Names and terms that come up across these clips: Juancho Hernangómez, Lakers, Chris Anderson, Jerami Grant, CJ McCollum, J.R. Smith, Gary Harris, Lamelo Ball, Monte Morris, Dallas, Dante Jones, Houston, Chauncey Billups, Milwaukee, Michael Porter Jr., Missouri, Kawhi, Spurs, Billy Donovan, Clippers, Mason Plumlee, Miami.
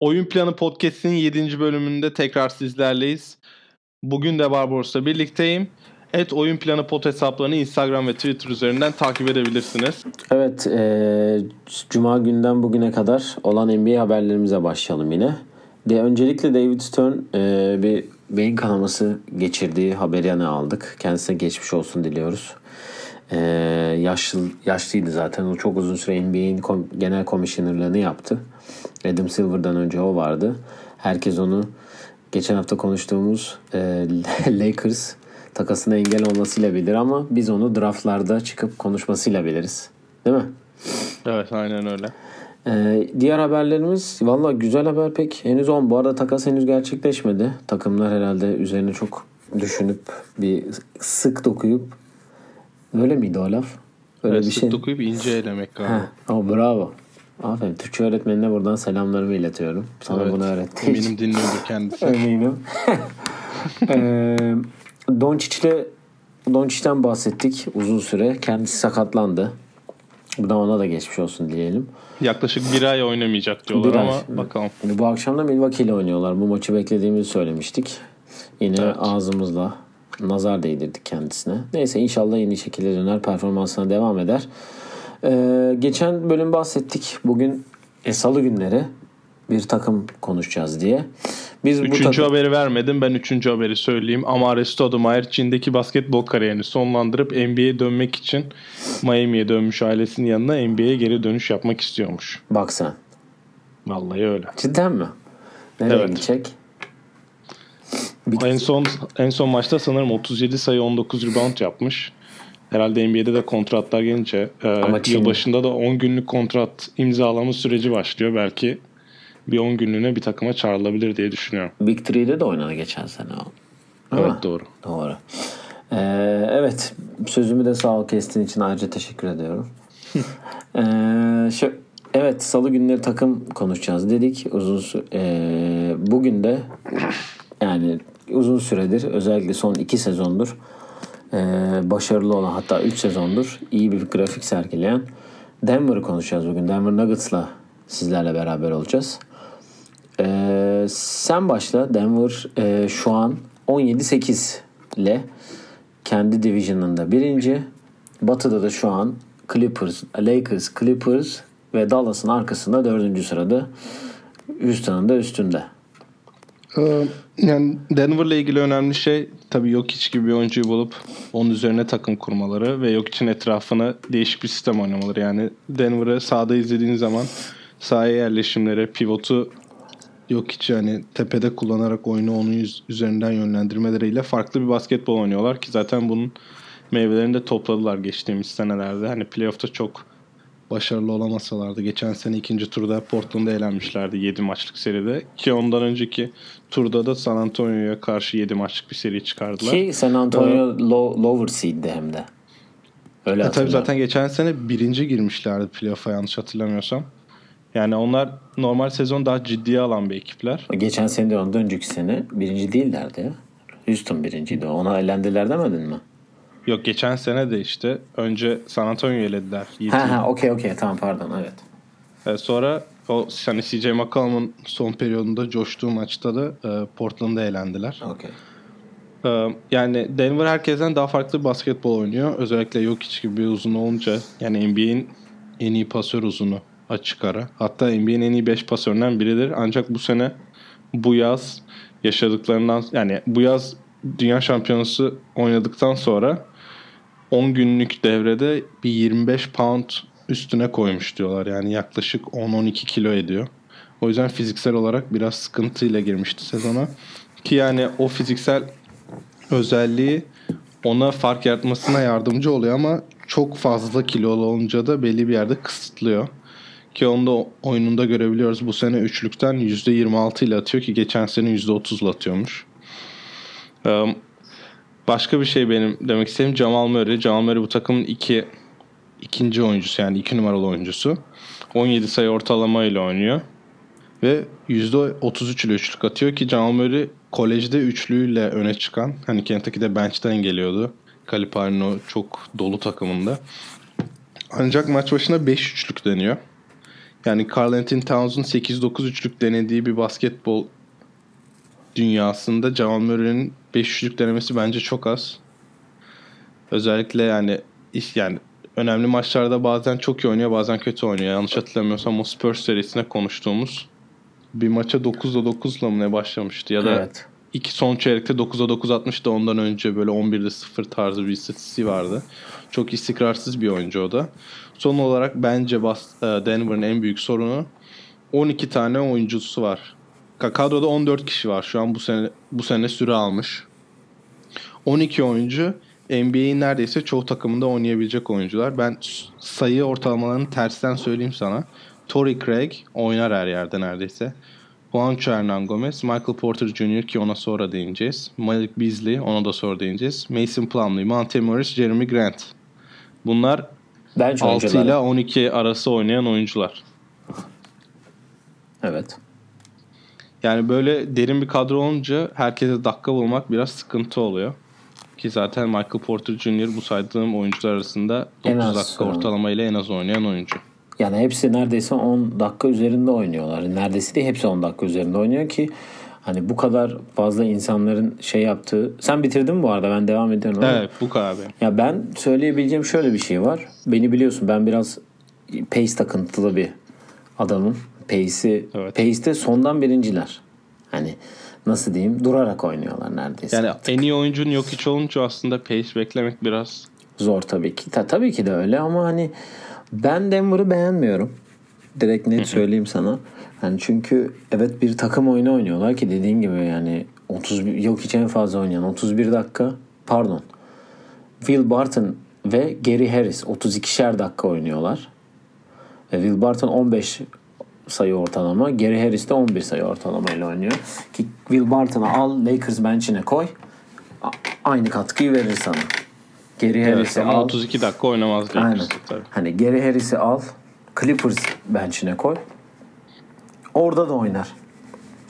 Oyun Planı Podcast'inin 7. bölümünde tekrar sizlerleyiz. Bugün de Barbaros'la birlikteyim. Oyun Planı Pod hesaplarını Instagram ve Twitter üzerinden takip edebilirsiniz. Evet, Cuma günden bugüne kadar olan NBA haberlerimize başlayalım yine. Öncelikle David Stern bir beyin kanaması geçirdiği haberini aldık. Kendisine geçmiş olsun diliyoruz. Yaşlıydı zaten. O çok uzun süre NBA'in genel komisyonerlığını yaptı. Adam Silver'dan önce o vardı. Herkes onu geçen hafta konuştuğumuz Lakers takasına engel olmasıyla bilir ama biz onu draftlarda çıkıp konuşmasıyla biliriz. Değil mi? Evet, aynen öyle. Diğer haberlerimiz, valla güzel haber pek henüz olmadı. Bu arada takas henüz gerçekleşmedi. Takımlar herhalde üzerine çok düşünüp bir sık dokuyup, öyle miydi o laf? Öyle evet, bir sık şey. Dokuyup ince elemek lazım. Bravo. Aferin. Türkçe öğretmenine buradan selamlarımı iletiyorum. Sana evet, bunu öğrettiğim. Eminim dinliyordu kendisi. Eminim. Doncic'ten bahsettik uzun süre. Kendisi sakatlandı. Buradan ona da geçmiş olsun diyelim. Yaklaşık bir ay oynamayacak diyorlar ama bakalım. Bu akşam da Milwaukee ile oynuyorlar. Bu maçı beklediğimizi söylemiştik. Yine evet, ağzımızla nazar değdirdik kendisine. Neyse, inşallah yeni şekilde döner, performansına devam eder. Geçen bölüm bahsettik. Bugün salı günleri bir takım konuşacağız diye. Biz haberi vermedim. Ben 3. haberi söyleyeyim. Amare Stoudemire Çin'deki basketbol kariyerini sonlandırıp NBA'ye dönmek için Miami'ye dönmüş ailesinin yanına NBA'ye geri dönüş yapmak istiyormuş. Bak sen. Vallahi öyle. Cidden mi? Nereye gidecek? En son maçta sanırım 37 sayı 19 rebound yapmış. Herhalde NBA'de de kontratlar gelince yılbaşında da 10 günlük kontrat imzalama süreci başlıyor. Belki bir 10 günlüğüne bir takıma çağrılabilir diye düşünüyorum. Big 3'de de oynadı geçen sene o. Evet, doğru. Evet, sözümü de sağ ol kestiğin için ayrıca teşekkür ediyorum. Evet, salı günleri takım konuşacağız dedik. Bugün de yani uzun süredir, özellikle son 2 sezondur başarılı olan, hatta 3 sezondur iyi bir grafik sergileyen Denver'ı konuşacağız bugün. Denver Nuggets'la sizlerle beraber olacağız. Sen başla. Denver şu an 17-8 ile kendi division'ında birinci. Batı'da da şu an Lakers, Clippers ve Dallas'ın arkasında 4. sırada. Houston'ın da üstünde. Yani Denver'la ilgili önemli şey tabii Jokic gibi bir oyuncuyu bulup onun üzerine takım kurmaları ve Jokic'in etrafına değişik bir sistem oynamaları. Yani Denver'ı sahada izlediğiniz zaman sahaya yerleşimlere, pivotu Jokic yani tepede kullanarak oyunu onun üzerinden yönlendirmeleriyle farklı bir basketbol oynuyorlar ki zaten bunun meyvelerini de topladılar geçtiğimiz senelerde. Hani playoff'ta çok başarılı olamasalardı. Geçen sene 2. turda Portland'da elenmişlerdi 7 maçlık seride. Ki ondan önceki turda da San Antonio'ya karşı 7 maçlık bir seri çıkardılar. Ki San Antonio lower seed'di hem de. Öyle tabii zaten geçen sene 1. girmişlerdi playoff'a yanlış hatırlamıyorsam. Yani onlar normal sezon daha ciddiye alan bir ekipler. Geçen sene de ondan önceki sene 1. değillerdi ya. Houston 1.'ydi. Ona elendiler demedin mi? Yok, geçen sene de işte önce San Antonio'yu elediler. Okey tamam, pardon, evet. Sonra o hani CJ McCollum'un son periyodunda coştuğu maçta da Portland'da elendiler. Okay. Yani Denver herkesten daha farklı basketbol oynuyor. Özellikle Jokic gibi bir uzun olunca, yani NBA'in en iyi pasör uzunu açık ara. Hatta NBA'in en iyi 5 pasöründen biridir. Ancak bu yaz yaşadıklarından, yani bu yaz Dünya Şampiyonası oynadıktan sonra 10 günlük devrede bir 25 pound üstüne koymuş diyorlar. Yani yaklaşık 10-12 kilo ediyor. O yüzden fiziksel olarak biraz sıkıntıyla girmişti sezona. Ki yani o fiziksel özelliği ona fark yaratmasına yardımcı oluyor ama çok fazla kilolu olunca da belli bir yerde kısıtlıyor. Ki onu da oyununda görebiliyoruz. Bu sene üçlükten %26 ile atıyor ki geçen sene %30 ile atıyormuş. Başka bir şey benim demek istediğim Jamal Murray. Jamal Murray bu takımın ikinci oyuncusu, yani 2 numaralı oyuncusu. 17 sayı ortalama ile oynuyor. Ve %33 ile üçlük atıyor ki Jamal Murray kolejde üçlüğüyle öne çıkan, hani Kentucky'de bench'ten geliyordu. Calipari'nin o çok dolu takımında. Ancak maç başına 5 üçlük deniyor. Yani Karl Anthony Towns'un 8-9 üçlük denediği bir basketbol dünyasında Jamal Murray'nin 5 üçlük denemesi bence çok az. Özellikle yani önemli maçlarda bazen çok iyi oynuyor, bazen kötü oynuyor. Yanlış hatırlamıyorsam o Spurs serisine konuştuğumuz bir maça 9'da 9'la mı ne başlamıştı ya da evet. İki son çeyrekte 9'da 9 atmış da ondan önce böyle 11'de 0 tarzı bir istatistiği vardı. Çok istikrarsız bir oyuncu o da. Son olarak bence Denver'ın en büyük sorunu 12 tane oyuncusu var. Kadroda 14 kişi var. Şu an bu sene süre almış. 12 oyuncu NBA'in neredeyse çoğu takımında oynayabilecek oyuncular. Ben sayı ortalamalarını tersten söyleyeyim sana. Torrey Craig oynar her yerde neredeyse. Juancho Hernangómez, Michael Porter Jr. ki ona sonra değineceğiz. Malik Beasley, ona da sonra değineceğiz. Mason Plumlee, Monte Morris, Jerami Grant. Bunlar bence 6 ile 12 arası oynayan oyuncular. Evet. Yani böyle derin bir kadro olunca herkese dakika bulmak biraz sıkıntı oluyor. Ki zaten Michael Porter Jr. bu saydığım oyuncular arasında 9 dakika ortalama ile en az oynayan oyuncu. Yani hepsi neredeyse 10 dakika üzerinde oynuyorlar. Neredeyse değil, hepsi 10 dakika üzerinde oynuyor ki hani bu kadar fazla insanların şey yaptığı... Sen bitirdin mi bu arada? Ben devam ediyorum. Evet, bu kadar. Ya ben söyleyebileceğim şöyle bir şey var. Beni biliyorsun, ben biraz pace takıntılı bir adamım. Pace'i, evet. Pace'de sondan birinciler. Hani nasıl diyeyim? Durarak oynuyorlar neredeyse. Yani artık. En iyi oyuncun Jokic olunca aslında pace beklemek biraz... Zor tabii ki. Tabii ki de öyle ama hani... Ben Denver'ı beğenmiyorum. Direkt net söyleyeyim sana. Yani çünkü evet bir takım oyunu oynuyorlar ki dediğin gibi yani 31 yok hiç en fazla oynayan 31 dakika pardon. Will Barton ve Gary Harris 32'şer dakika oynuyorlar. Will Barton 15 sayı ortalama, Gary Harris de 11 sayı ortalamayla oynuyor. Ki Will Barton'ı al Lakers bench'ine koy. Aynı katkıyı verir sana. Gary Harris'i al. 32 dakika oynamaz. Aynen. Hani Gary Harris'i al. Clippers bench'ine koy. Orada da oynar.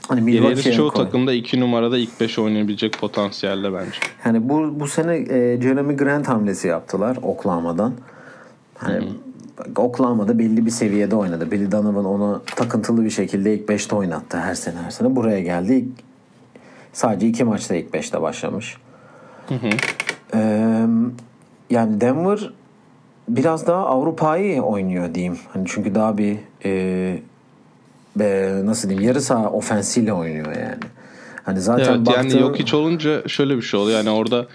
Hani Milwaukee'ye çoğu takımda 2 numarada ilk 5 oynayabilecek potansiyelde bence. Yani bu sene Jerami Grant hamlesi yaptılar Oklahoma'dan. Hani Oklahoma'da belli bir seviyede oynadı. Billy Donovan onu takıntılı bir şekilde ilk 5'te oynattı her sene. Buraya geldi. Sadece 2 maçta ilk 5'te başlamış. Hı. Yani Denver biraz daha Avrupa'yı oynuyor diyeyim. Hani çünkü daha bir nasıl diyeyim yarı saha ofensiyle oynuyor yani. Hani zaten evet, baktığım... Yani Jokic olunca şöyle bir şey oluyor. Yani orada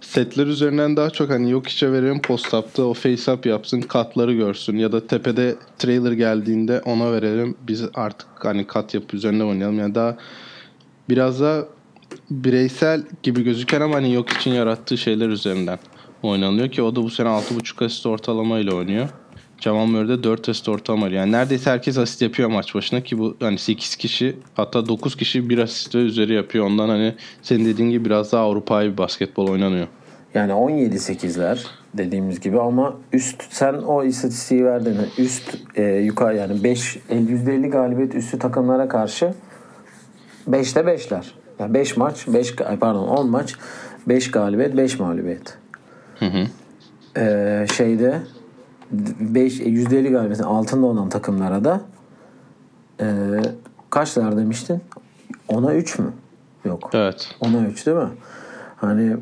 setler üzerinden daha çok hani Jokic'e verelim post up'ta o face up yapsın, katları görsün ya da tepede trailer geldiğinde ona verelim. Biz artık hani kat yapı üzerinde oynayalım. Yani daha biraz daha bireysel gibi gözüken ama hani yok için yarattığı şeyler üzerinden oynanıyor ki o da bu sene 6.5 asist ortalamayla oynuyor. Jamal Murray'de 4 asist ortalamayla. Yani neredeyse herkes asist yapıyor maç başına ki bu hani 8 kişi hatta 9 kişi bir asist ve üzeri yapıyor. Ondan hani senin dediğin gibi biraz daha Avrupa'yı bir basketbol oynanıyor. Yani 17-8'ler dediğimiz gibi ama üst sen o istatistiği verdin. Üst yukarı yani 5 %50 galibiyet üstü takımlara karşı 5'te 5'ler. Yani 10 maç 5 galibiyet 5 mağlubiyet. Hı. Şeyde 5 %50 galibiyetin altında olan takımlara da kaçlar demiştin? 10'a 3 mü? Yok. Evet. 10'a 3 değil mi? Hani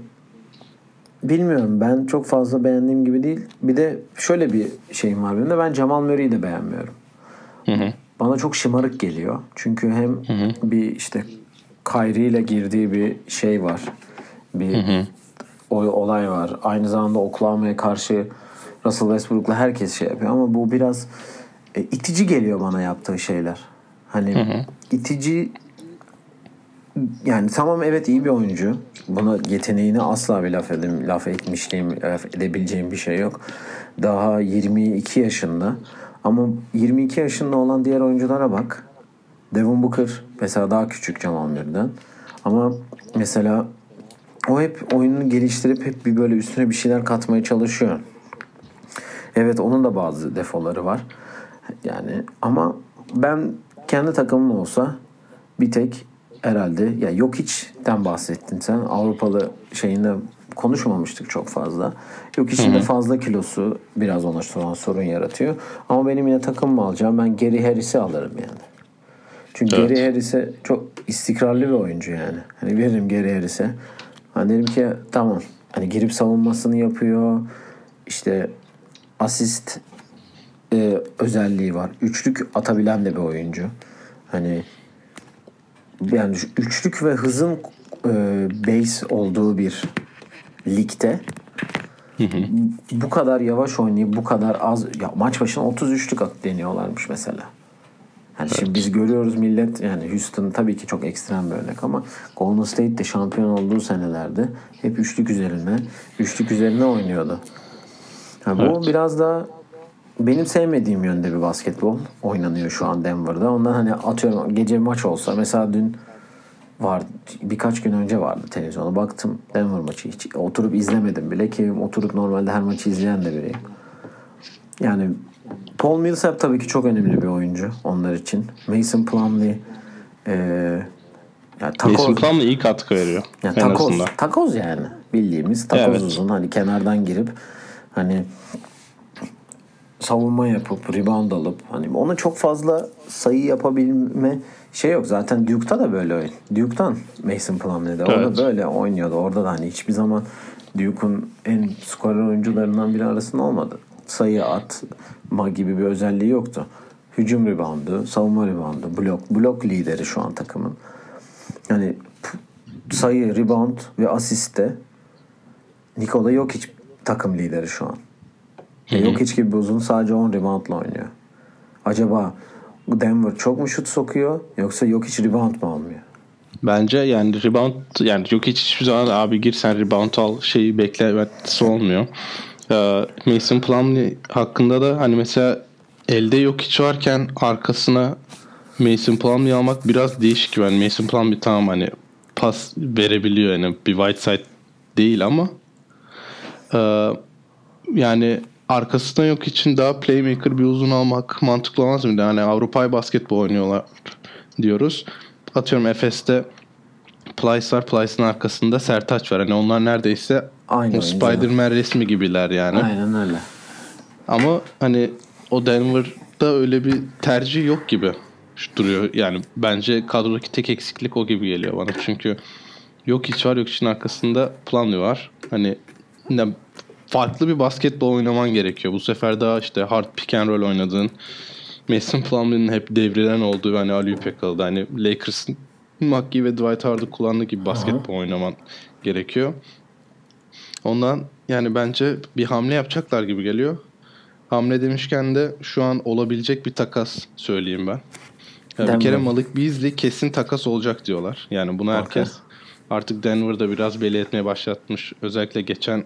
bilmiyorum, ben çok fazla beğendiğim gibi değil. Bir de şöyle bir şeyim var benim de, ben Jamal Murray'i de beğenmiyorum. Hı. Bana çok şımarık geliyor. Çünkü hem bir işte Kyrie ile girdiği bir şey var. Bir olay var. Aynı zamanda Oklahoma'ya karşı Russell Westbrook'la herkes şey yapıyor ama bu biraz itici geliyor bana yaptığı şeyler. Hani itici yani tamam evet iyi bir oyuncu. Buna yeteneğine asla bir laf edebileceğim bir şey yok. Daha 22 yaşında ama 22 yaşında olan diğer oyunculara bak. Devin Booker mesela daha küçük Jamal Murray'den. Ama mesela o hep oyununu geliştirip hep bir böyle üstüne bir şeyler katmaya çalışıyor. Evet onun da bazı defoları var. Yani ama ben kendi takımın olsa bir tek herhalde ya Jokic'ten bahsettin sen. Avrupalı şeyinde konuşmamıştık çok fazla. Jokic'in de fazla kilosu biraz ona sorun yaratıyor. Ama benim yine takımımı alacağım. Ben Gary Harris'i alırım yani. Çünkü evet. Gary Harris'e çok istikrarlı bir oyuncu yani. Hani veririm Gary Harris'e. Hani derim ki tamam. Hani girip savunmasını yapıyor. İşte asist özelliği var. Üçlük atabilen de bir oyuncu. Hani yani üçlük ve hızın base olduğu bir ligde bu kadar yavaş oynayıp bu kadar az ya maç başına 30 üçlük at deniyorlarmış mesela. Yani evet. Şimdi biz görüyoruz millet yani Houston tabii ki çok ekstrem bir örnek ama Golden State de şampiyon olduğu senelerde hep üçlük üzerine oynuyordu. Yani evet. Bu biraz daha benim sevmediğim yönde bir basketbol oynanıyor şu an Denver'da. Ondan hani atıyorum gece maç olsa mesela dün vardı, birkaç gün önce vardı televizyona baktım Denver maçı hiç oturup izlemedim bile ki oturup normalde her maçı izleyen de biriyim. Yani Paul Millsap tabii ki çok önemli bir oyuncu onlar için. Mason Plumlee yani Mason Plumlee iyi katkı veriyor. Yani takoz yani bildiğimiz takoz evet. Uzun hani kenardan girip hani savunma yapıp rebound alıp hani ona çok fazla sayı yapabilme şey yok. Zaten Duke'ta da böyle oyun. Duke'tan Mason Plumlee'de evet. Orada böyle oynuyordu. Orada da hani hiçbir zaman Duke'un en skorer oyuncularından biri arasında olmadı. Sayı atma gibi bir özelliği yoktu. Hücum reboundu, savunma reboundu, blok lideri şu an takımın. Yani sayı, rebound ve asiste Nikola Jokic takım lideri şu an. Jokic gibi bir uzun sadece 10 reboundla oynuyor. Acaba Denver çok mu şut sokuyor yoksa Jokic rebound mu almıyor? Bence yani rebound yani Jokic hiçbir zaman abi gir sen rebound al şeyi beklemesi olmuyor. Mason Plumlee hakkında da hani mesela elde Jokic varken arkasına Mason Plumlee almak biraz değişik. Yani Mason Plumlee tamam hani pas verebiliyor yani bir Whiteside değil ama yani arkasına yok için daha playmaker bir uzun almak mantıklı olmaz mıydı? Hani Avrupa'yı basketbol oynuyorlar diyoruz. Atıyorum Efes'te Plyce var. Plyce'ın arkasında Sertaç var. Hani onlar neredeyse aynen, o Spider-Man öyle. Resmi gibiler yani. Aynen öyle. Ama hani o Denver'da öyle bir tercih yok gibi duruyor. Yani bence kadrodaki tek eksiklik o gibi geliyor bana. Çünkü yok hiç var yok için arkasında planı var. Hani ne farklı bir basketbol oynaman gerekiyor. Bu sefer daha işte hard pick and roll oynadığın, Mason Plumlee'nin hep devrilen olduğu hani alley-oop yakaladı. Hani Lakers'ın McGee ve Dwight Howard'ı kullandığı gibi basketbol oynaman gerekiyor. Ondan yani bence bir hamle yapacaklar gibi geliyor. Hamle demişken de şu an olabilecek bir takas söyleyeyim ben. Yani bir kere Malik Beasley kesin takas olacak diyorlar. Yani bunu herkes artık Denver'da biraz belli etmeye başlatmış. Özellikle geçen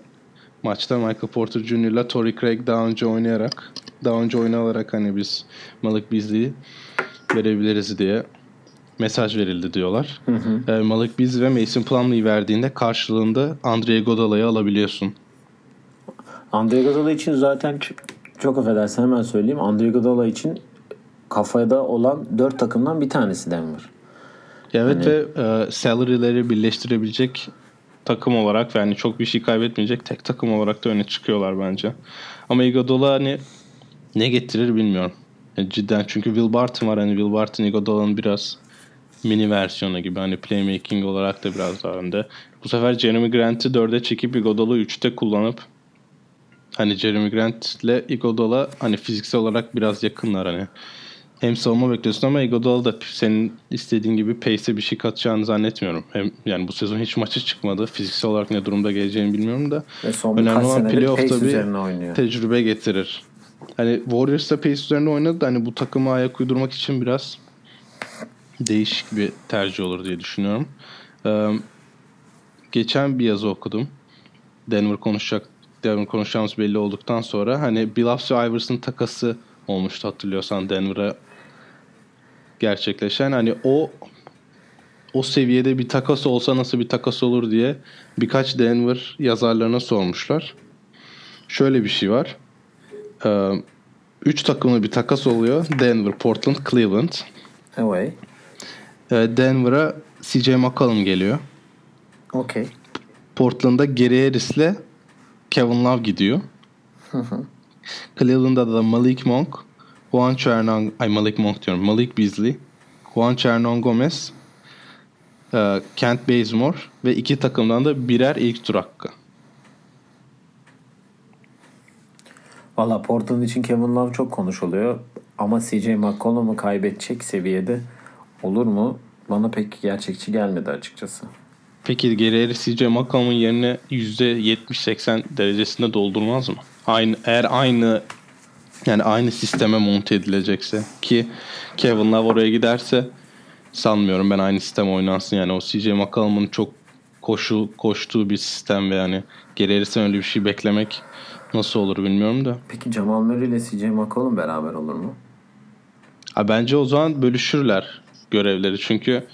maçta Michael Porter Jr. ile Torrey Craig daha önce oynalarak hani biz Malik Beasley'i verebiliriz diye mesaj verildi diyorlar. Malik Beasley ve Mason Plumlee'yi verdiğinde karşılığında Andre Iguodala'yı alabiliyorsun. Andre Iguodala için zaten çok affedersin hemen söyleyeyim. Andre Iguodala için kafada olan 4 takımdan bir tanesi Denver. Evet yani... ve salary'leri birleştirebilecek takım olarak yani çok bir şey kaybetmeyecek tek takım olarak da öne çıkıyorlar bence. Ama Iguodala hani ne getirir bilmiyorum. Yani cidden çünkü Will Barton var. Hani Will Barton Iguodala'nın biraz mini versiyonu gibi. Hani playmaking olarak da biraz daha önde. Bu sefer Jerami Grant'ı 4'e çekip Iguodala'yı 3'te kullanıp hani Jerami Grant'le Iguodala hani fiziksel olarak biraz yakınlar hani. Hem savunma bekliyorsun ama Iguodala da senin istediğin gibi pace'e bir şey katacağını zannetmiyorum. Hem yani bu sezon hiç maçı çıkmadı. Fiziksel olarak ne durumda geleceğini bilmiyorum da. Önemli olan playoff'ta bir tecrübe getirir. Hani Warriors'ta pace üzerine oynadı da hani bu takıma ayak uydurmak için biraz değişik bir tercih olur diye düşünüyorum. Geçen bir yazı okudum. Denver konuşacağımız belli olduktan sonra hani Billups ve Ivers'ın takası olmuştu hatırlıyorsan Denver'a gerçekleşen hani o seviyede bir takas olsa nasıl bir takas olur diye birkaç Denver yazarlarına sormuşlar. Şöyle bir şey var. 3 takımlı bir takas oluyor. Denver, Portland, Cleveland. Away. Denver'a CJ McCollum geliyor. Okay. Portland'da Gary Harris'le Kevin Love gidiyor. Cleveland'da da Malik Beasley, Juancho Hernangómez, Kent Bazemore ve iki takımdan da birer ilk tur hakkı. Valla Portland için Kevin Love çok konuşuluyor ama CJ McCollum'u kaybedecek seviyede olur mu? Bana pek gerçekçi gelmedi açıkçası. Peki Gary CJ McCollum'un yerine %70-80 derecesinde doldurmaz mı? Eğer aynı sisteme monte edilecekse ki Kevin Love oraya giderse sanmıyorum ben aynı sistem oynansın. Yani o CJ McCollum'un çok koştuğu bir sistem ve yani Gary'den öyle bir şey beklemek nasıl olur bilmiyorum da. Peki Jamal Murray ile CJ McCollum beraber olur mu? Bence o zaman bölüşürler görevleri. Çünkü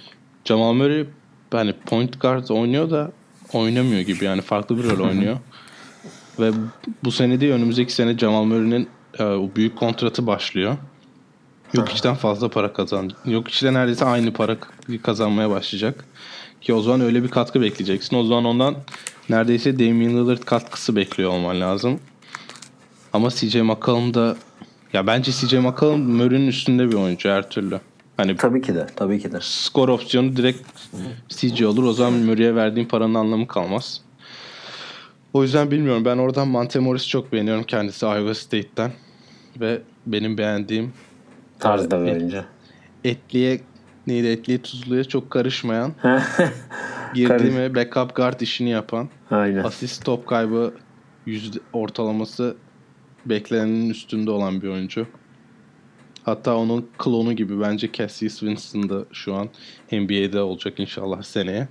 Jamal Murray yani point guard oynuyor da oynamıyor gibi yani farklı bir rol oynuyor. Ve bu sene değil önümüzdeki sene Jamal Murray'nin o büyük kontratı başlıyor. Jokic'ten fazla para kazandı. Jokic'ten neredeyse aynı para kazanmaya başlayacak. Ki o zaman öyle bir katkı bekleyeceksin. O zaman ondan neredeyse Damian Lillard katkısı bekliyor olman lazım. Ama CJ McCollum da ya bence CJ McCollum Murray'nin üstünde bir oyuncu her türlü. Hani tabii ki de. Skor opsiyonu direkt CJ olur. O zaman Murray'e verdiğin paranın anlamı kalmaz. O yüzden bilmiyorum. Ben oradan Monte Morris'i çok beğeniyorum. Kendisi Iowa State'ten. Ve benim beğendiğim tarzda bir oyuncu. Etliye tuzluya çok karışmayan. Girdiğime backup guard işini yapan. Aynen. Asist top kaybı ortalaması beklenenin üstünde olan bir oyuncu. Hatta onun klonu gibi bence Cassius Winston da şu an NBA'de olacak inşallah seneye.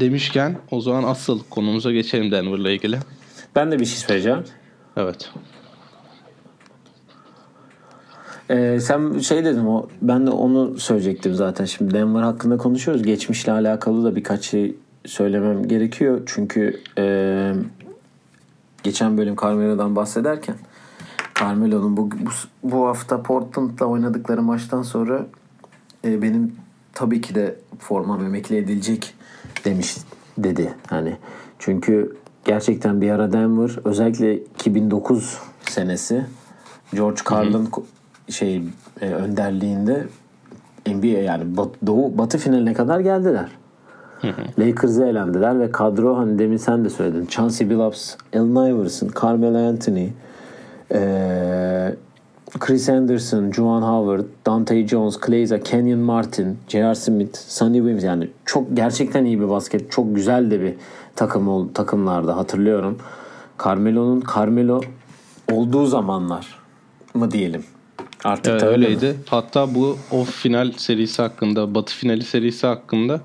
Demişken o zaman asıl konumuza geçelim Denver'la ilgili. Ben de bir şey söyleyeceğim. Evet. Sen şey dedin o. Ben de onu söyleyecektim zaten. Şimdi Denver hakkında konuşuyoruz. Geçmişle alakalı da birkaç şey söylemem gerekiyor. Çünkü geçen bölüm Carmelo'dan bahsederken Carmelo'nun bu hafta Portland'la oynadıkları maçtan sonra benim tabii ki de formam emekli edilecek dedi. Hani çünkü gerçekten bir ara Denver özellikle 2009 senesi George Karl'ın önderliğinde NBA yani Batı finaline kadar geldiler. Lakers'ı elendiler ve kadro hani demin sen de söyledin. Chauncey Billups, Allen Iverson, Carmelo Anthony, Chris Anderson, Juwan Howard, Dante Jones, Klaiza, Kenyon Martin, J.R. Smith, Sonny Williams yani çok gerçekten iyi bir basket, çok güzel de bir takımlardı hatırlıyorum. Carmelo olduğu zamanlar mı diyelim? Artık evet, öyleydi. Mi? Hatta bu Batı finali serisi hakkında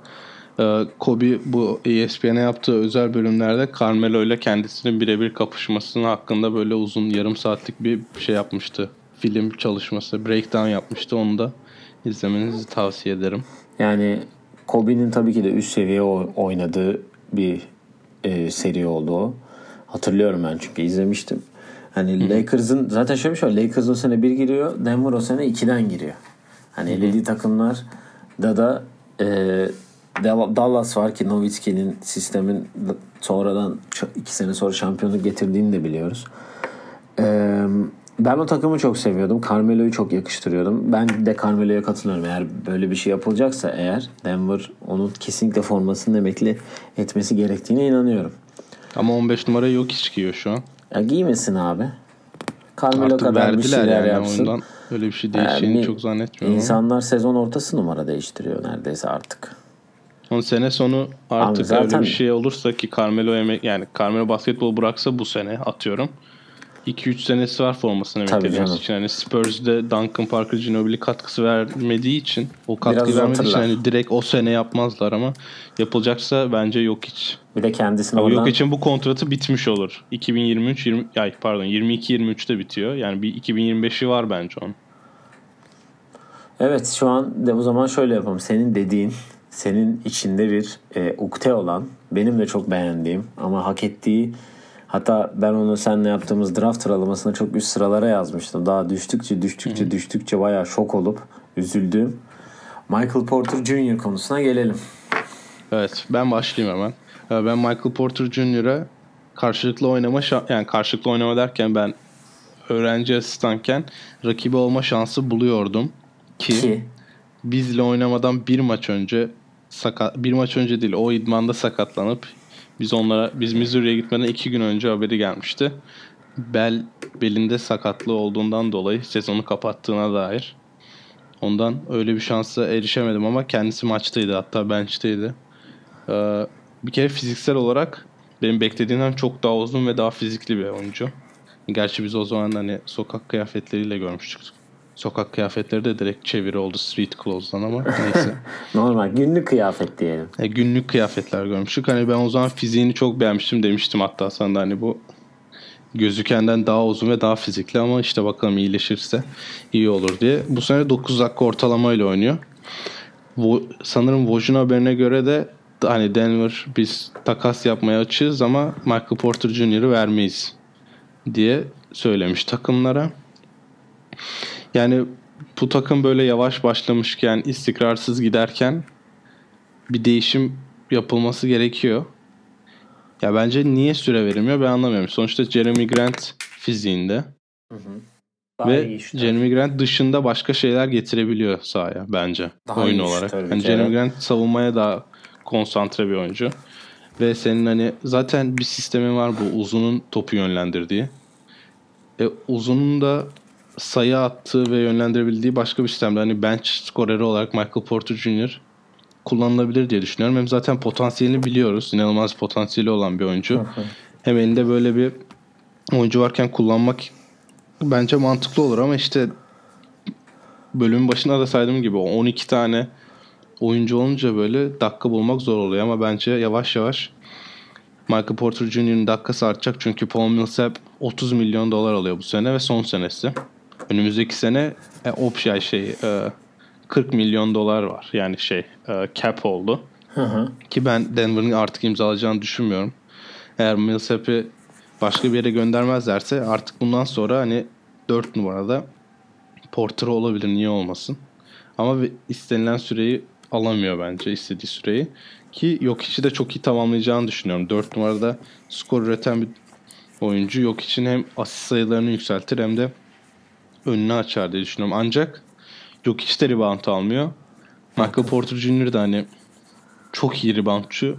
Kobe bu ESPN'e yaptığı özel bölümlerde Carmelo ile kendisinin birebir kapışmasının hakkında böyle uzun yarım saatlik bir şey yapmıştı. Film çalışması, breakdown yapmıştı. Onu da izlemenizi tavsiye ederim. Yani Kobe'nin tabii ki de üst seviye oynadığı bir seri oldu o. Hatırlıyorum ben çünkü izlemiştim. Hani Lakers'ın zaten şöyle bir şey var. Lakers o sene 1 giriyor. Denver o sene 2'den giriyor. Hani elediği takımlar da Dallas var ki Nowitzki'nin sistemin sonradan 2 sene sonra şampiyonluk getirdiğini de biliyoruz. Ben o takımı çok seviyordum. Carmelo'yu çok yakıştırıyordum. Ben de Carmelo'ya katılıyorum. Eğer böyle bir şey yapılacaksa Denver onun kesinlikle formasını emekli etmesi gerektiğine inanıyorum. Ama 15 numara Jokic giyiyor şu an. Ya giymesin abi. Carmelo artık kadar bir şeyler yani yapsın. Ondan öyle bir şey değişeceğini çok zannetmiyorum. İnsanlar ama sezon ortası numara değiştiriyor neredeyse artık. On sene sonu artık zaten öyle bir şey olursa ki Carmelo basketbol bıraksa bu sene atıyorum. 2-3 senesi var formasını beklediğimiz için. Yani Spurs'de Duncan, Parker, Ginobili katkısı vermediği için yani direkt o sene yapmazlar ama yapılacaksa bence Jokic. Bir de kendisini oradan Jokic'in bu kontratı bitmiş olur. 22-23'te bitiyor. Yani bir 2025'i var bence onun. Evet şu an de o zaman şöyle yapalım. Senin dediğin, senin içinde bir ukde olan, benim de çok beğendiğim ama hak ettiği. Hatta ben onu seninle yaptığımız draft sıralamasına çok üst sıralara yazmıştım. Daha düştükçe bayağı şok olup üzüldüğüm Michael Porter Jr. konusuna gelelim. Evet, ben başlayayım hemen. Ben Michael Porter Jr.'a karşılıklı oynama karşılıklı oynama derken ben öğrenci asistanken rakibi olma şansı buluyordum ki bizle oynamadan bir maç önce o idmanda sakatlanıp biz Missouri'ye gitmeden 2 gün önce haberi gelmişti. Belinde sakatlığı olduğundan dolayı sezonu kapattığına dair. Ondan öyle bir şansa erişemedim ama kendisi maçtaydı, hatta bench'teydi. Bir kere fiziksel olarak benim beklediğimden çok daha uzun ve daha fizikli bir oyuncu. Gerçi biz o zaman sokak kıyafetleriyle görmüştük. Sokak kıyafetleri de direkt çeviri oldu street clothes'dan ama neyse. Normal günlük kıyafet diyelim. Günlük kıyafetler görmüştük. Ben o zaman fiziğini çok beğenmiştim, demiştim hatta sana da bu gözükenden daha uzun ve daha fizikli ama işte bakalım iyileşirse iyi olur diye. Bu sene 9 dakika ortalamayla oynuyor. Sanırım Woj'un haberine göre de Denver biz takas yapmaya açığız ama Michael Porter Jr.'ı vermeyiz diye söylemiş takımlara. Bu takım böyle yavaş başlamışken, istikrarsız giderken bir değişim yapılması gerekiyor. Bence niye süre verilmiyor ben anlamıyorum. Sonuçta Jerami Grant fiziğinde. Hı hı. Ve işte. Jerami Grant dışında başka şeyler getirebiliyor sahaya bence daha oyun olarak. Jerami Grant savunmaya daha konsantre bir oyuncu. Ve senin zaten bir sistemin var bu uzunun topu yönlendirdiği. Uzunun da sayı attığı ve yönlendirebildiği başka bir sistemde. Bench skoreri olarak Michael Porter Jr. kullanılabilir diye düşünüyorum. Hem zaten potansiyelini biliyoruz. İnanılmaz potansiyeli olan bir oyuncu. Hı-hı. Hem elinde böyle bir oyuncu varken kullanmak bence mantıklı olur ama işte bölümün başında da saydığım gibi 12 tane oyuncu olunca böyle dakika bulmak zor oluyor ama bence yavaş yavaş Michael Porter Jr.'nin dakikası artacak çünkü Paul Millsap $30 milyon alıyor bu sene ve son senesi. Önümüzdeki sene $40 milyon var. Cap oldu. Hı hı. Ki ben Denver'ın artık imzalayacağını düşünmüyorum. Eğer Millsap'ı başka bir yere göndermezlerse artık bundan sonra 4 numarada Porter olabilir, niye olmasın. Ama istenilen süreyi alamıyor bence, istediği süreyi. Ki Jokic'i de çok iyi tamamlayacağını düşünüyorum. 4 numarada skor üreten bir oyuncu Jokic'in hem asist sayılarını yükseltir hem de önünü açar diye düşünüyorum. Ancak Jokic de rebound almıyor. Michael Porter Jr. de çok iyi reboundçu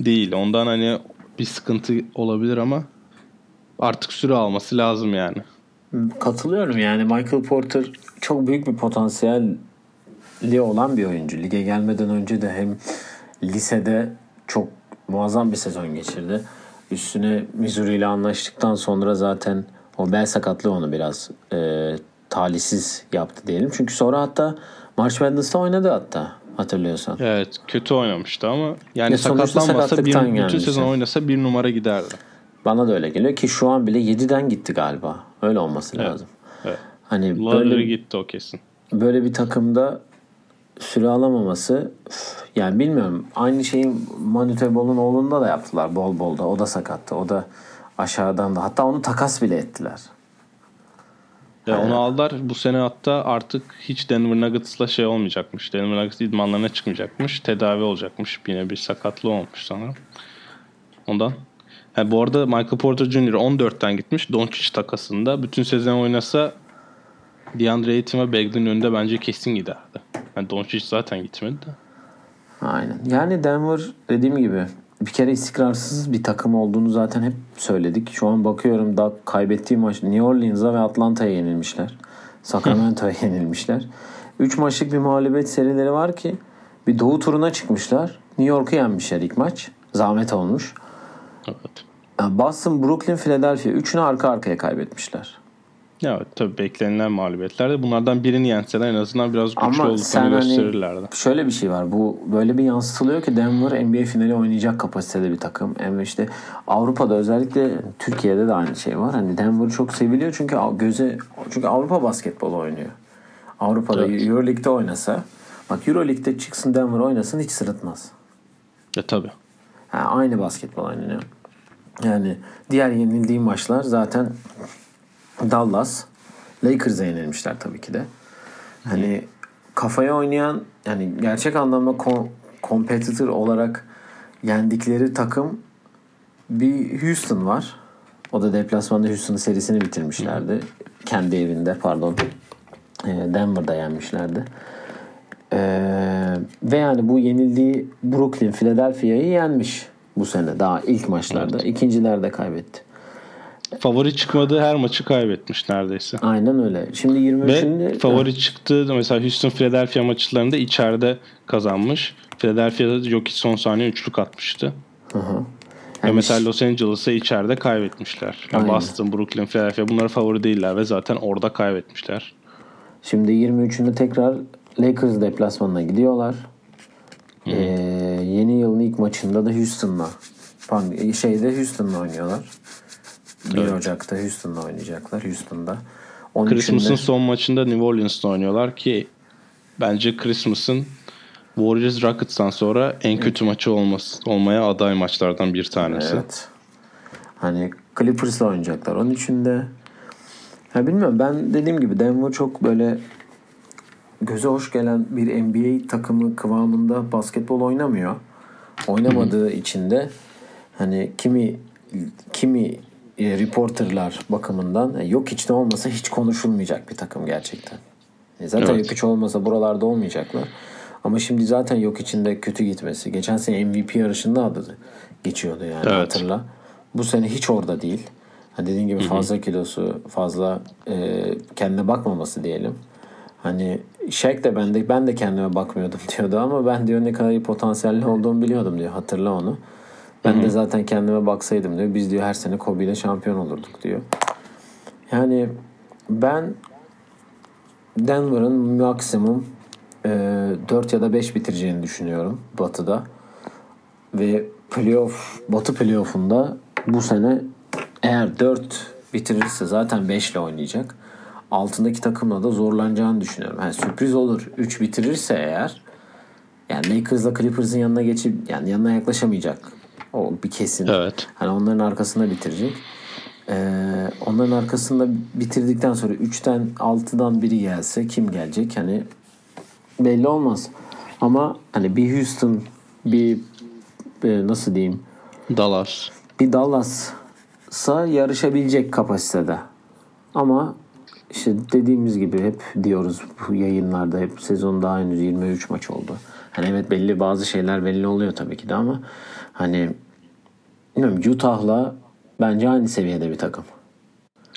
değil. Ondan bir sıkıntı olabilir ama artık süre alması lazım . Katılıyorum Michael Porter çok büyük bir potansiyelli olan bir oyuncu. Lige gelmeden önce de hem lisede çok muazzam bir sezon geçirdi. Üstüne Missouri ile anlaştıktan sonra zaten o bel sakatlığı onu biraz talihsiz yaptı diyelim. Çünkü sonra hatta March Madness'ta oynadı hatta hatırlıyorsan. Evet, kötü oynamıştı ama sakatlanmasa bütün sezon oynasa 1 numara giderdi. Bana da öyle geliyor ki şu an bile 7'den gitti galiba. Öyle olması lazım. Evet. Böyle gitti o kesin. Böyle bir takımda süre alamaması bilmiyorum. Aynı şeyi Manute Bol'un oğlunda da yaptılar bol da. O da sakattı. O da aşağıdan da. Hatta onu takas bile ettiler. Onu aldılar. Bu sene hatta artık hiç Denver Nuggets'la olmayacakmış. Denver Nuggets idmanlarına çıkmayacakmış. Tedavi olacakmış. Yine bir sakatlığı olmuş sanırım. Ondan. Bu arada Michael Porter Jr. 14'ten gitmiş. Doncic takasında. Bütün sezon oynasa DeAndre Ayton ve Bagley'nin önünde bence kesin giderdi. Doncic zaten gitmedi de. Aynen. Denver dediğim gibi bir kere istikrarsız bir takım olduğunu zaten hep söyledik. Şu an bakıyorum daha kaybettiği maç New Orleans'a ve Atlanta'ya yenilmişler. Sacramento'ya yenilmişler. 3 maçlık bir mağlubiyet serileri var ki bir doğu turuna çıkmışlar. New York'u yenmişler ilk maç. Zahmet olmuş. Evet. Boston, Brooklyn, Philadelphia. 3'ünü arka arkaya kaybetmişler. Evet, tabii beklenilen mağlubiyetler de bunlardan birini yenseler en azından biraz güçlü olduklarını gösterirlerdi. Şöyle bir şey var. Bu böyle bir yansıtılıyor ki Denver NBA finali oynayacak kapasitede bir takım. Hem işte Avrupa'da özellikle Türkiye'de de aynı şey var. Denver çok seviliyor çünkü Avrupa basketbolu oynuyor. Avrupa'da evet. EuroLeague'de oynasa EuroLeague'de çıksın Denver oynasın hiç sırıtmaz. Tabii. Aynı basketbol oynanıyor. Diğer yenildiği maçlar zaten Dallas, Lakers'a yenilmişler tabii ki de. kafaya oynayan, yani gerçek anlamda competitor olarak yendikleri takım bir Houston var. O da deplasmanda Houston serisini bitirmişlerdi. Kendi evinde, pardon. Denver'da yenmişlerdi. Ve yani bu yenildiği Brooklyn, Philadelphia'yı yenmiş bu sene. Daha ilk maçlarda. Evet. İkincilerde kaybetti. Favori çıkmadığı her maçı kaybetmiş neredeyse. Aynen öyle. Şimdi 23'ünde favori çıktığı mesela Houston Philadelphia maçlarında içeride kazanmış. Philadelphia'da Jokic son saniye üçlük atmıştı. Hı hı. Yani mesela Los Angeles'ı içeride kaybetmişler. Yani Boston, Brooklyn, Philadelphia bunlar favori değiller ve zaten orada kaybetmişler. Şimdi 23'ünde tekrar Lakers deplasmanına gidiyorlar. Yeni yılın ilk maçında da Houston'la oynuyorlar. 1 evet. Ocak'ta Houston'la oynayacaklar. Houston'da. 13'ünde... Christmas'ın son maçında New Orleans'la oynuyorlar ki bence Christmas'ın Warriors Rockets'tan sonra en kötü maçı olmaya aday maçlardan bir tanesi. Evet. Hani Clippers'la oynayacaklar. 13'ünde. Ya bilmiyorum, ben dediğim gibi Denver çok böyle göze hoş gelen bir NBA takımı kıvamında basketbol oynamıyor. Oynamadığı için de hani kimi reporterlar bakımından yok hiç de olmasa hiç konuşulmayacak bir takım gerçekten. Zaten evet. Yok hiç olmasa buralarda olmayacaklar. Ama şimdi zaten yok içinde kötü gitmesi. Geçen sene MVP yarışında adı geçiyordu yani, evet. Hatırla. Bu sene hiç orada değil. Hani dediğin gibi fazla kilosu, fazla kendine bakmaması diyelim. Hani Shaq de ben de kendime bakmıyordum diyordu ama ben diyor ne kadar iyi potansiyelli olduğumu biliyordum diyor. Hatırla onu. Ben de zaten kendime baksaydım diyor. Biz diyor her sene Kobe ile şampiyon olurduk diyor. Yani ben Denver'ın maksimum 4 ya da 5 bitireceğini düşünüyorum Batı'da. Ve Batı playoff'unda bu sene eğer 4 bitirirse zaten 5 ile oynayacak. Altındaki takımla da zorlanacağını düşünüyorum. Yani sürpriz olur. 3 bitirirse eğer, yani Lakers'la Clippers'ın yanına geçip yani yanına yaklaşamayacak. O bir kesin. Evet. Hani onların arkasında bitirecek. Onların arkasında bitirdikten sonra 3'ten 6'dan biri gelse kim gelecek? Hani belli olmaz. Ama hani bir Houston, bir nasıl diyeyim? Dallas. Bir Dallas'sa yarışabilecek kapasitede. Ama işte dediğimiz gibi hep diyoruz bu yayınlarda, hep sezon daha henüz 23 maç oldu. Hani evet, belli bazı şeyler belli oluyor tabii ki de ama hani bilmiyorum, Utah'la bence aynı seviyede bir takım.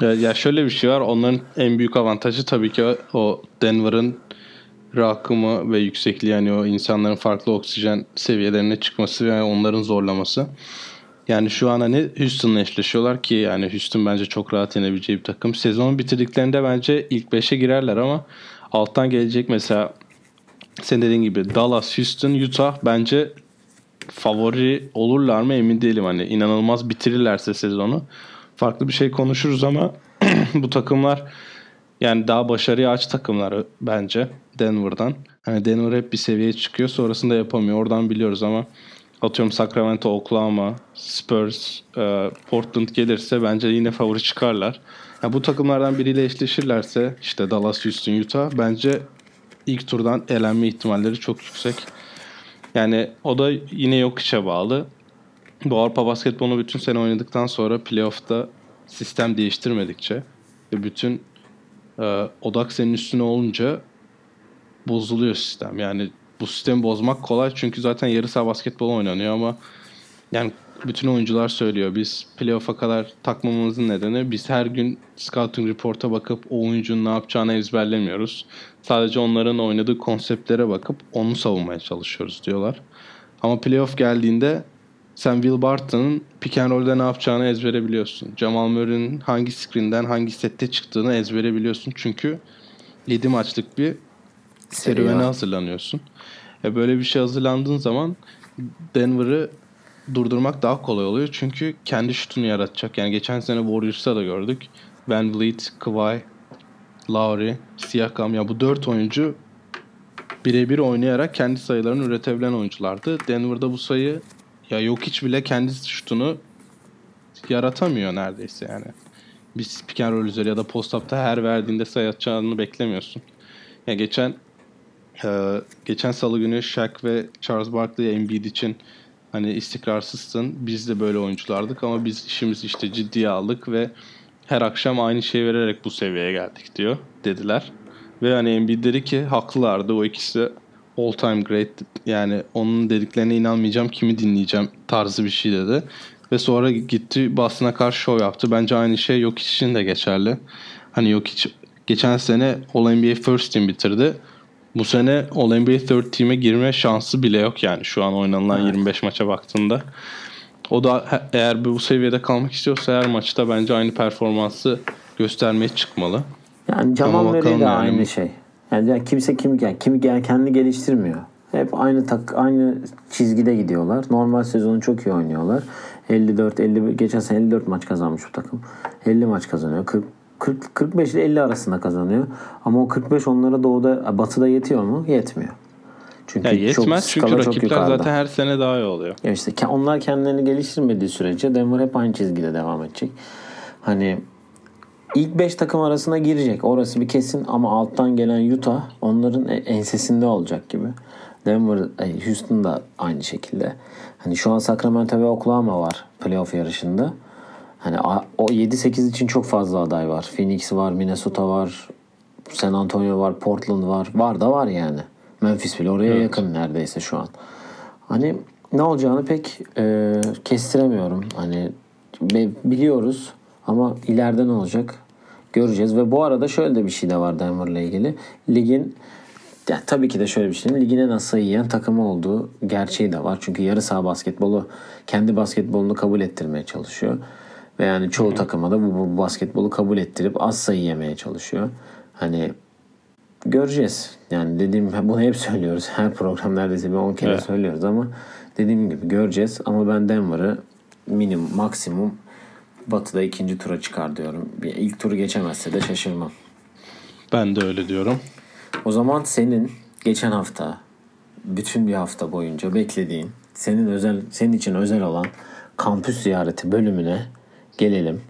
Ya şöyle bir şey var. Onların en büyük avantajı tabii ki o Denver'ın rakımı ve yüksekliği, yani o insanların farklı oksijen seviyelerine çıkması ve onların zorlaması. Yani şu an hani Houston'la eşleşiyorlar ki yani Houston bence çok rahat yenebileceği bir takım. Sezonu bitirdiklerinde bence ilk 5'e girerler ama alttan gelecek mesela senin dediğin gibi Dallas, Houston, Utah bence favori olurlar mı emin değilim. Hani inanılmaz bitirirlerse sezonu farklı bir şey konuşuruz ama bu takımlar yani daha başarıya aç takımları bence Denver'dan. Hani Denver hep bir seviyeye çıkıyor, sonrasında yapamıyor. Oradan biliyoruz ama atıyorum Sacramento, Oklahoma, Spurs, Portland gelirse bence yine favori çıkarlar. Yani bu takımlardan biriyle eşleşirlerse işte Dallas, Houston, Utah bence ilk turdan elenme ihtimalleri çok yüksek. Yani o da yine yok içe bağlı. Bu Avrupa basketbolunu bütün sene oynadıktan sonra playoff'ta sistem değiştirmedikçe ve bütün odak senin üstüne olunca bozuluyor sistem. Yani bu sistemi bozmak kolay çünkü zaten yarı saha basketbol oynanıyor ama yani bütün oyuncular söylüyor, biz playoff'a kadar takmamamızın nedeni biz her gün scouting report'a bakıp o oyuncunun ne yapacağını ezberlemiyoruz. Sadece onların oynadığı konseptlere bakıp onu savunmaya çalışıyoruz diyorlar. Ama playoff geldiğinde sen Will Barton'ın pick and roll'de ne yapacağını ezbere biliyorsun. Jamal Murray'nin hangi screen'den hangi sette çıktığını ezbere biliyorsun. Çünkü 7 maçlık bir serüvene hazırlanıyorsun. Böyle bir şey hazırlandığın zaman Denver'ı durdurmak daha kolay oluyor. Çünkü kendi şutunu yaratacak. Yani geçen sene Warriors'ta da gördük. Van Vliet, Kawhi, Lowry, Siakam. Ya bu 4 oyuncu birebir oynayarak kendi sayılarını üretebilen oyunculardı. Denver'da bu sayı ya Jokic bile kendi şutunu yaratamıyor neredeyse yani. Biz pick and roll üzeri ya da post-up'ta her verdiğinde sayı atacağını beklemiyorsun. Ya geçen geçen salı günü Shaq ve Charles Barkley, Embiid için hani istikrarsızsın, biz de böyle oyunculardık ama biz işimizi işte ciddiye aldık ve her akşam aynı şeyi vererek bu seviyeye geldik diyor, dediler. Ve hani Embiid dedi ki haklılardı, o ikisi all time great, yani onun dediklerine inanmayacağım, kimi dinleyeceğim tarzı bir şey dedi. Ve sonra gitti Boston'a karşı şov yaptı. Bence aynı şey Jokic için de geçerli. Hani Jokic geçen sene All NBA First Team bitirdi. Bu sene All NBA Third Team'e girme şansı bile yok yani şu an oynanılan 25 maça baktığında. O da eğer bu seviyede kalmak istiyorsa her maçta bence aynı performansı göstermeye çıkmalı. Yani Jamal Murray de aynı şey. Yani kimse kimi kendini geliştirmiyor. Hep aynı çizgide gidiyorlar. Normal sezonu çok iyi oynuyorlar. 54 geçen sene 54 maç kazanmış bu takım. 50 maç kazanıyor. 45 ile 50 arasında kazanıyor. Ama o 45 onlara batıda yetiyor mu? Yetmiyor. Çünkü ya yetmez çünkü rakipler zaten her sene daha iyi oluyor. Ya işte onlar kendilerini geliştirmediği sürece Denver hep aynı çizgide devam edecek. Hani ilk 5 takım arasına girecek. Orası bir kesin ama alttan gelen Utah onların ensesinde olacak gibi. Houston da aynı şekilde. Hani şu an Sacramento ve Oklahoma var playoff yarışında. Hani o 7-8 için çok fazla aday var. Phoenix var, Minnesota var, San Antonio var, Portland var. Var da var yani. Memphis bile oraya yakın neredeyse şu an. Hani ne olacağını pek kestiremiyorum. Hani biliyoruz ama ileride ne olacak göreceğiz. Ve bu arada şöyle de bir şey de var Denver'la ilgili. Ligin yani tabii ki de şöyle bir şey, ligine nasıl yiyen takımı olduğu gerçeği de var. Çünkü yarı saha basketbolu kendi basketbolunu kabul ettirmeye çalışıyor. Ve yani çoğu takıma da bu basketbolu kabul ettirip az sayı yemeye çalışıyor. Hani göreceğiz. Yani dediğim, bunu hep söylüyoruz. Her program neredeyse bir 10 kere söylüyoruz ama dediğim gibi göreceğiz. Ama ben Denver'ı maksimum Batı'da ikinci tura çıkar diyorum. İlk turu geçemezse de şaşırmam. Ben de öyle diyorum. O zaman senin geçen hafta bütün bir hafta boyunca beklediğin, senin için özel olan kampüs ziyareti bölümüne gelelim.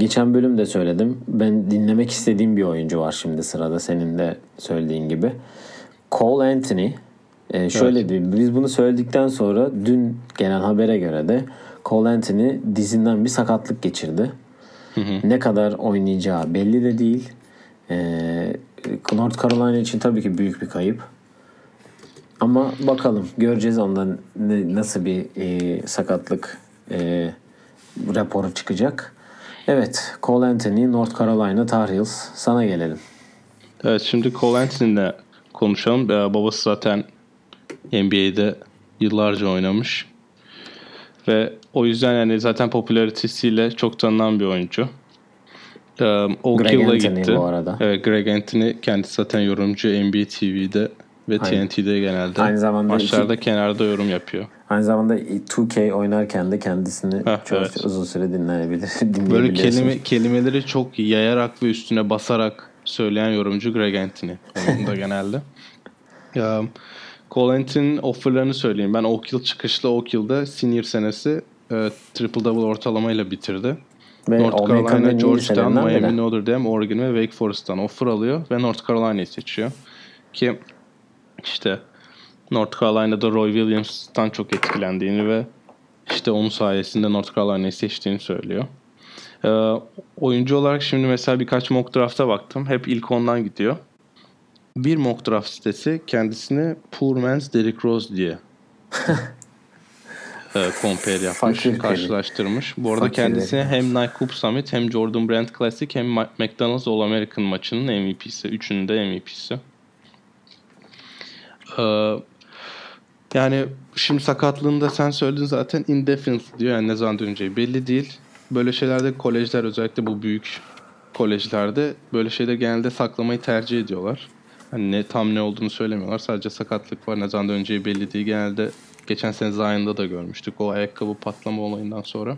Geçen bölümde söyledim. Ben dinlemek istediğim bir oyuncu var şimdi sırada, senin de söylediğin gibi. Cole Anthony. Şöyle diyeyim. Biz bunu söyledikten sonra dün gelen habere göre de Cole Anthony dizinden bir sakatlık geçirdi. Ne kadar oynayacağı belli de değil. North Carolina için tabii ki büyük bir kayıp. Ama bakalım, göreceğiz ondan nasıl bir sakatlık raporu çıkacak. Evet, Cole Anthony, North Carolina Tar Heels. Sana gelelim. Evet, şimdi Cole Anthony'le konuşalım. Babası zaten NBA'de yıllarca oynamış. Ve o yüzden yani zaten popülaritesiyle çok tanınan bir oyuncu. Greg Anthony gitti bu arada. Evet, Greg Anthony kendisi zaten yorumcu NBA TV'de ve TNT'de genelde. Aynı zamanda maçlarda kenarda yorum yapıyor. Aynı zamanda 2K oynarken de kendisini çok uzun süre dinleyebiliyorsunuz. Böyle kelimeleri çok yayarak ve üstüne basarak söyleyen yorumcu Greg Anthony. Onun da genelde. Cole Anthony'nin offerlarını söyleyeyim. Ben Oak Hill çıkışlı, Oak Hill'da senior senesi triple-double ortalamayla bitirdi. Ve North Carolina, Georgetown, Miami, Notre Dame, Oregon ve Wake Forest'tan offer alıyor ve North Carolina'yı seçiyor. Ki işte North Carolina'da Roy Williams'tan çok etkilendiğini ve işte onun sayesinde North Carolina'yı seçtiğini söylüyor. Oyuncu olarak şimdi mesela birkaç mock draft'a baktım. Hep ilk ondan gidiyor. Bir mock draft sitesi kendisini Poor Man's Derrick Rose diye compare yapmış, karşılaştırmış. Bu arada kendisine hem Nike Cup Summit hem Jordan Brand Classic hem McDonald's All American maçının MVP'si. Üçünün de MVP'si. Yani şimdi sakatlığında sen söyledin zaten, indefinite diyor. Yani ne zaman döneceği belli değil. Böyle şeylerde kolejler, özellikle bu büyük kolejlerde böyle şeyleri genelde saklamayı tercih ediyorlar. Hani tam ne olduğunu söylemiyorlar. Sadece sakatlık var, ne zaman döneceği belli değil. Genelde geçen sene Zion'da da görmüştük o ayakkabı patlama olayından sonra.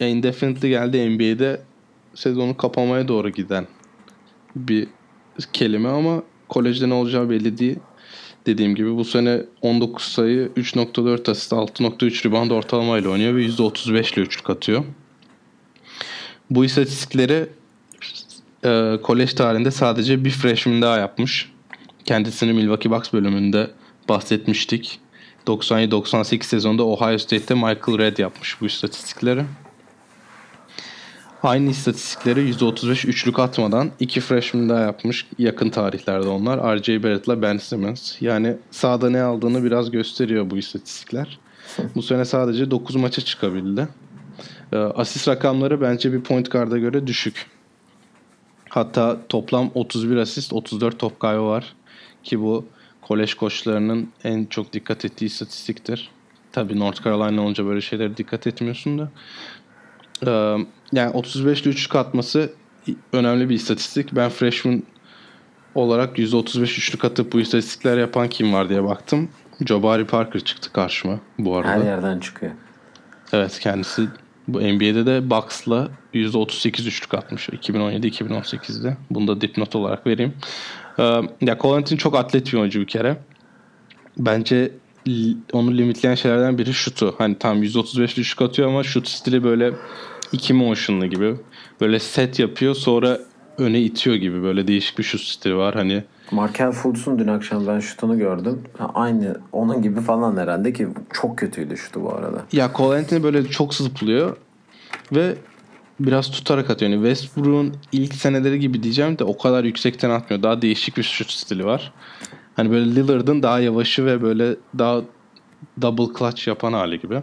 Indefinitely geldi, NBA'de sezonu kapamaya doğru giden bir kelime ama kolejde ne olacağı belli değil. Dediğim gibi bu sene 19 sayı, 3.4 asist, 6.3 rebound ortalamayla oynuyor ve %35 ile üçlük atıyor. Bu istatistikleri kolej tarihinde sadece bir freshman daha yapmış. Kendisini Milwaukee Bucks bölümünde bahsetmiştik. 97-98 sezonunda Ohio State'te Michael Redd yapmış bu istatistikleri. Aynı istatistikleri %35 üçlük atmadan 2 freshman daha yapmış yakın tarihlerde onlar. RJ Barrett'la Ben Simmons. Yani sahada ne aldığını biraz gösteriyor bu istatistikler. Bu sene sadece 9 maça çıkabildi. Asist rakamları bence bir point guard'a göre düşük. Hatta toplam 31 asist, 34 top kaybı var. Ki bu kolej koçlarının en çok dikkat ettiği istatistiktir. Tabii North Carolina olunca böyle şeylere dikkat etmiyorsun da. Yani 35'li 3'lük atması önemli bir istatistik. Ben freshman olarak %35 3'lük atıp bu istatistikler yapan kim var diye baktım. Jabari Parker çıktı karşıma bu arada. Her yerden çıkıyor. Evet, kendisi bu NBA'de de Bucks'la %38 3'lük atmış 2017-2018'de. Bunu da dipnot olarak vereyim. Ya Colin çok atlet bir oyuncu bir kere. Bence onu limitleyen şeylerden biri şutu. Hani tam 135'li şut atıyor ama şut stili böyle 2 motion'lı gibi. Böyle set yapıyor sonra öne itiyor gibi. Böyle değişik bir şut stili var. Hani Markel Fultz'un dün akşam ben şutunu gördüm. Aynı onun gibi falan herhalde ki çok kötüydü şutu bu arada. Ya Cole böyle çok zıplıyor ve biraz tutarak atıyor. Yani Westbrook'un ilk seneleri gibi diyeceğim de o kadar yüksekten atmıyor. Daha değişik bir şut stili var. Hani böyle Lillard'ın daha yavaşı ve böyle daha double clutch yapan hali gibi.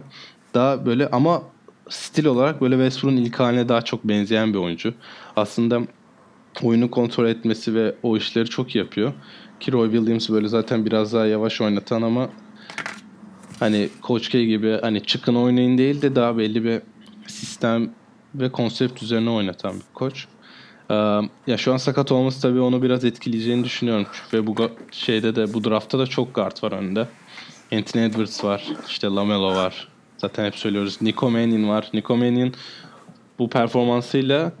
Daha böyle ama stil olarak böyle Westbrook'un ilk haline daha çok benzeyen bir oyuncu. Aslında oyunu kontrol etmesi ve o işleri çok iyi yapıyor. Ki Roy Williams'ı böyle zaten biraz daha yavaş oynatan ama hani Coach K gibi hani çıkın oynayın değil de daha belli bir sistem ve konsept üzerine oynatan bir koç. Ya şu an sakat olması tabii onu biraz etkileyeceğini düşünüyorum. Ve bu şeyde de bu draftta da çok guard var önünde. Anthony Edwards var, işte LaMelo var. Zaten hep söylüyoruz. Nico Mannion var. Nico Mannion bu performansıyla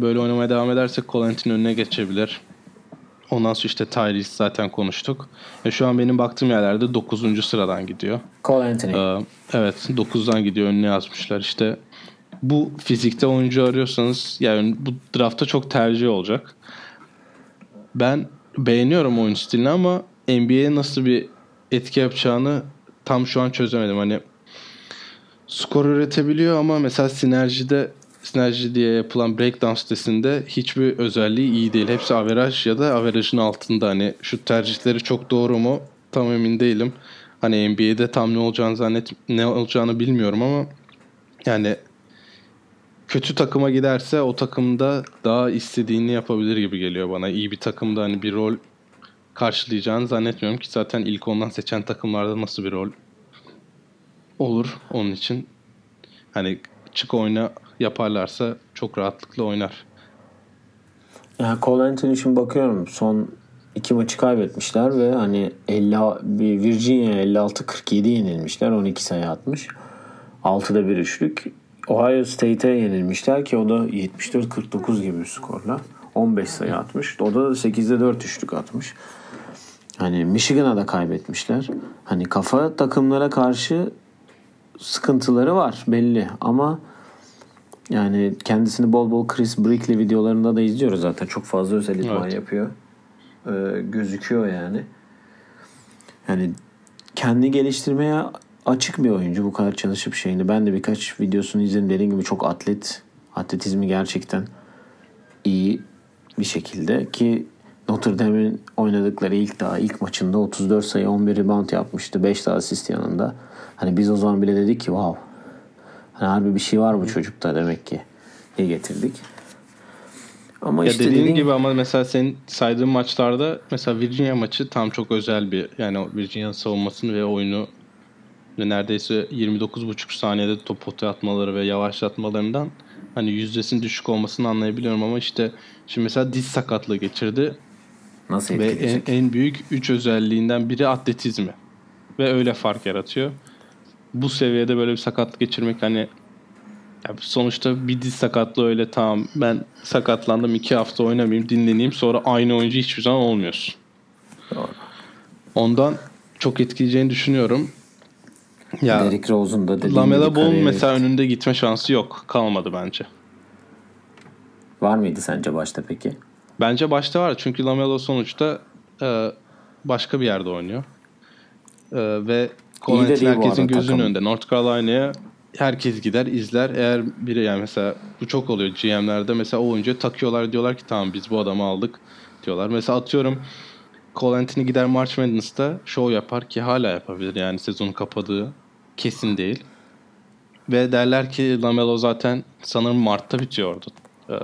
böyle oynamaya devam ederse Colentin önüne geçebilir. Ondan sonra işte Tyrese zaten konuştuk. Şu an benim baktığım yerlerde 9. sıradan gidiyor. Colentin. Evet, 9'dan gidiyor. Önüne yazmışlar işte. Bu fizikte oyuncu arıyorsanız yani bu draftta çok tercih olacak. Ben beğeniyorum oyun stilini ama NBA'ye nasıl bir etki yapacağını tam şu an çözemedim. Hani skor üretebiliyor ama mesela sinerji diye yapılan breakdown sitesinde hiçbir özelliği iyi değil. Hepsi averaj ya da averajın altında. Hani şu tercihleri çok doğru mu? Tam emin değilim. Hani NBA'de tam ne olacağını bilmiyorum ama yani kötü takıma giderse o takımda daha istediğini yapabilir gibi geliyor bana. İyi bir takımda hani bir rol karşılayacağını zannetmiyorum ki zaten ilk ondan seçen takımlarda nasıl bir rol olur onun için. Hani çık oyna yaparlarsa çok rahatlıkla oynar. Yani Cole Anthony için bakıyorum son 2 maçı kaybetmişler ve hani Virginia 56-47 yenilmişler. 12 sayı atmış. 6'da 1 üçlük. Ohio State'e yenilmişler ki o da 74-49 gibi bir skorla 15 sayı atmış. O da 8'de 4 üçlük atmış. Hani Michigan'a da kaybetmişler. Hani kafa takımlara karşı sıkıntıları var belli ama yani kendisini bol bol Chris Brickley videolarında da izliyoruz zaten. Çok fazla özel idman yapıyor. Gözüküyor yani. Yani kendi geliştirmeye açık bir oyuncu bu kadar çalışıp şeyini. Ben de birkaç videosunu izledim. Dediğim gibi çok atletizmi gerçekten iyi bir şekilde ki Notre Dame'in oynadıkları ilk maçında 34 sayı 11 rebound yapmıştı. 5 daha asist yanında. Hani biz o zaman bile dedik ki wow. Hani harbi bir şey var bu çocukta demek ki diye getirdik. Ama ya işte dediğin gibi ama mesela senin saydığın maçlarda mesela Virginia maçı tam çok özel bir yani Virginia'nın savunmasını ve oyunu neredeyse 29,5 saniyede top potaya atmaları ve yavaşlatmalarından hani yüzdesinin düşük olmasını anlayabiliyorum ama işte şimdi mesela diz sakatlığı geçirdi. Nasıl etkileyecek? Ve en büyük 3 özelliğinden biri atletizmi. Ve öyle fark yaratıyor. Bu seviyede böyle bir sakatlık geçirmek hani sonuçta bir diz sakatlığı öyle tamam ben sakatlandım 2 hafta oynamayayım dinleneyim sonra aynı oyuncu hiçbir zaman olmuyorsun. Doğru. Ondan çok etkileyeceğini düşünüyorum. Ya, Derrick Rose'un da dediğim gibi. LaMelo Ball'un mesela önünde gitme şansı yok. Kalmadı bence. var mıydı sence başta peki? Bence başta var. Çünkü Lamelo sonuçta başka bir yerde oynuyor. Ve Collins'in herkesin gözünün önünde. North Carolina'ya herkes gider, izler. Eğer biri, yani mesela bu çok oluyor GM'lerde. Mesela o oyuncuya takıyorlar, diyorlar ki tamam biz bu adamı aldık diyorlar. Mesela atıyorum Cole Anthony gider March Madness'ta show yapar ki hala yapabilir. Yani sezonu kapadığı kesin değil. Ve derler ki Lamelo zaten sanırım Mart'ta bitiyordu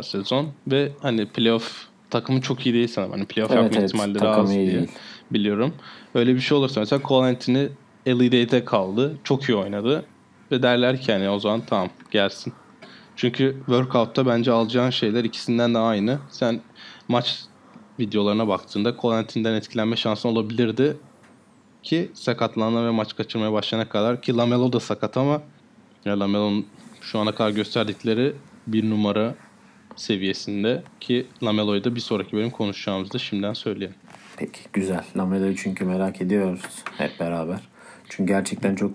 sezon. Ve hani playoff takımı çok iyi değil sanırım. Hani playoff yapma ihtimalleri az diye biliyorum. Öyle bir şey olursa mesela Cole Anthony Elite 8'e kaldı. Çok iyi oynadı. Ve derler ki hani o zaman tamam gelsin. Çünkü workout'ta bence alacağın şeyler ikisinden de aynı. Sen maç videolarına baktığında Colantin'den etkilenme şansın olabilirdi ki sakatlanana ve maç kaçırmaya başlayana kadar, ki Lamelo da sakat ama Lamelo'nun şu ana kadar gösterdikleri bir numara seviyesinde, ki Lamelo'yu da bir sonraki bölüm konuşacağımızda şimdiden söyleyelim. Peki, güzel. Lamelo'yu çünkü merak ediyoruz hep beraber. Çünkü gerçekten çok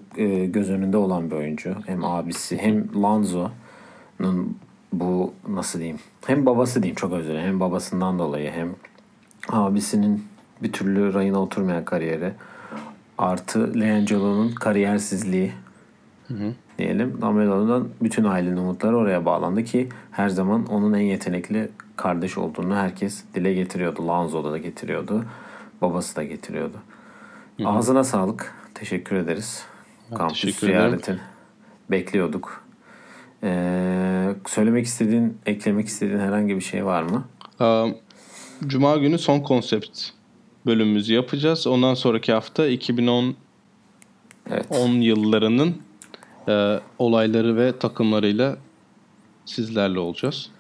göz önünde olan bir oyuncu. Hem abisi hem Lonzo'nun bu nasıl diyeyim? Hem babası diyeyim, çok özür dilerim. Hem babasından dolayı hem abisinin bir türlü rayına oturmayan kariyeri, artı Leangelo'nun kariyersizliği, diyelim. Lamelo'dan bütün ailenin umutları oraya bağlandı ki her zaman onun en yetenekli kardeş olduğunu herkes dile getiriyordu. Lonzo'da da getiriyordu. Babası da getiriyordu. Hı-hı. Ağzına sağlık. Teşekkür ederiz. Ben kampüs teşekkür ziyaretini bekliyorduk. Söylemek istediğin, eklemek istediğin herhangi bir şey var mı? Cuma günü son konsept bölümümüzü yapacağız. Ondan sonraki hafta 2010 10 yıllarının olayları ve takımlarıyla sizlerle olacağız.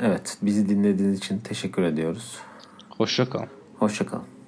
Evet, bizi dinlediğiniz için teşekkür ediyoruz. Hoşça kalın. Hoşça kalın.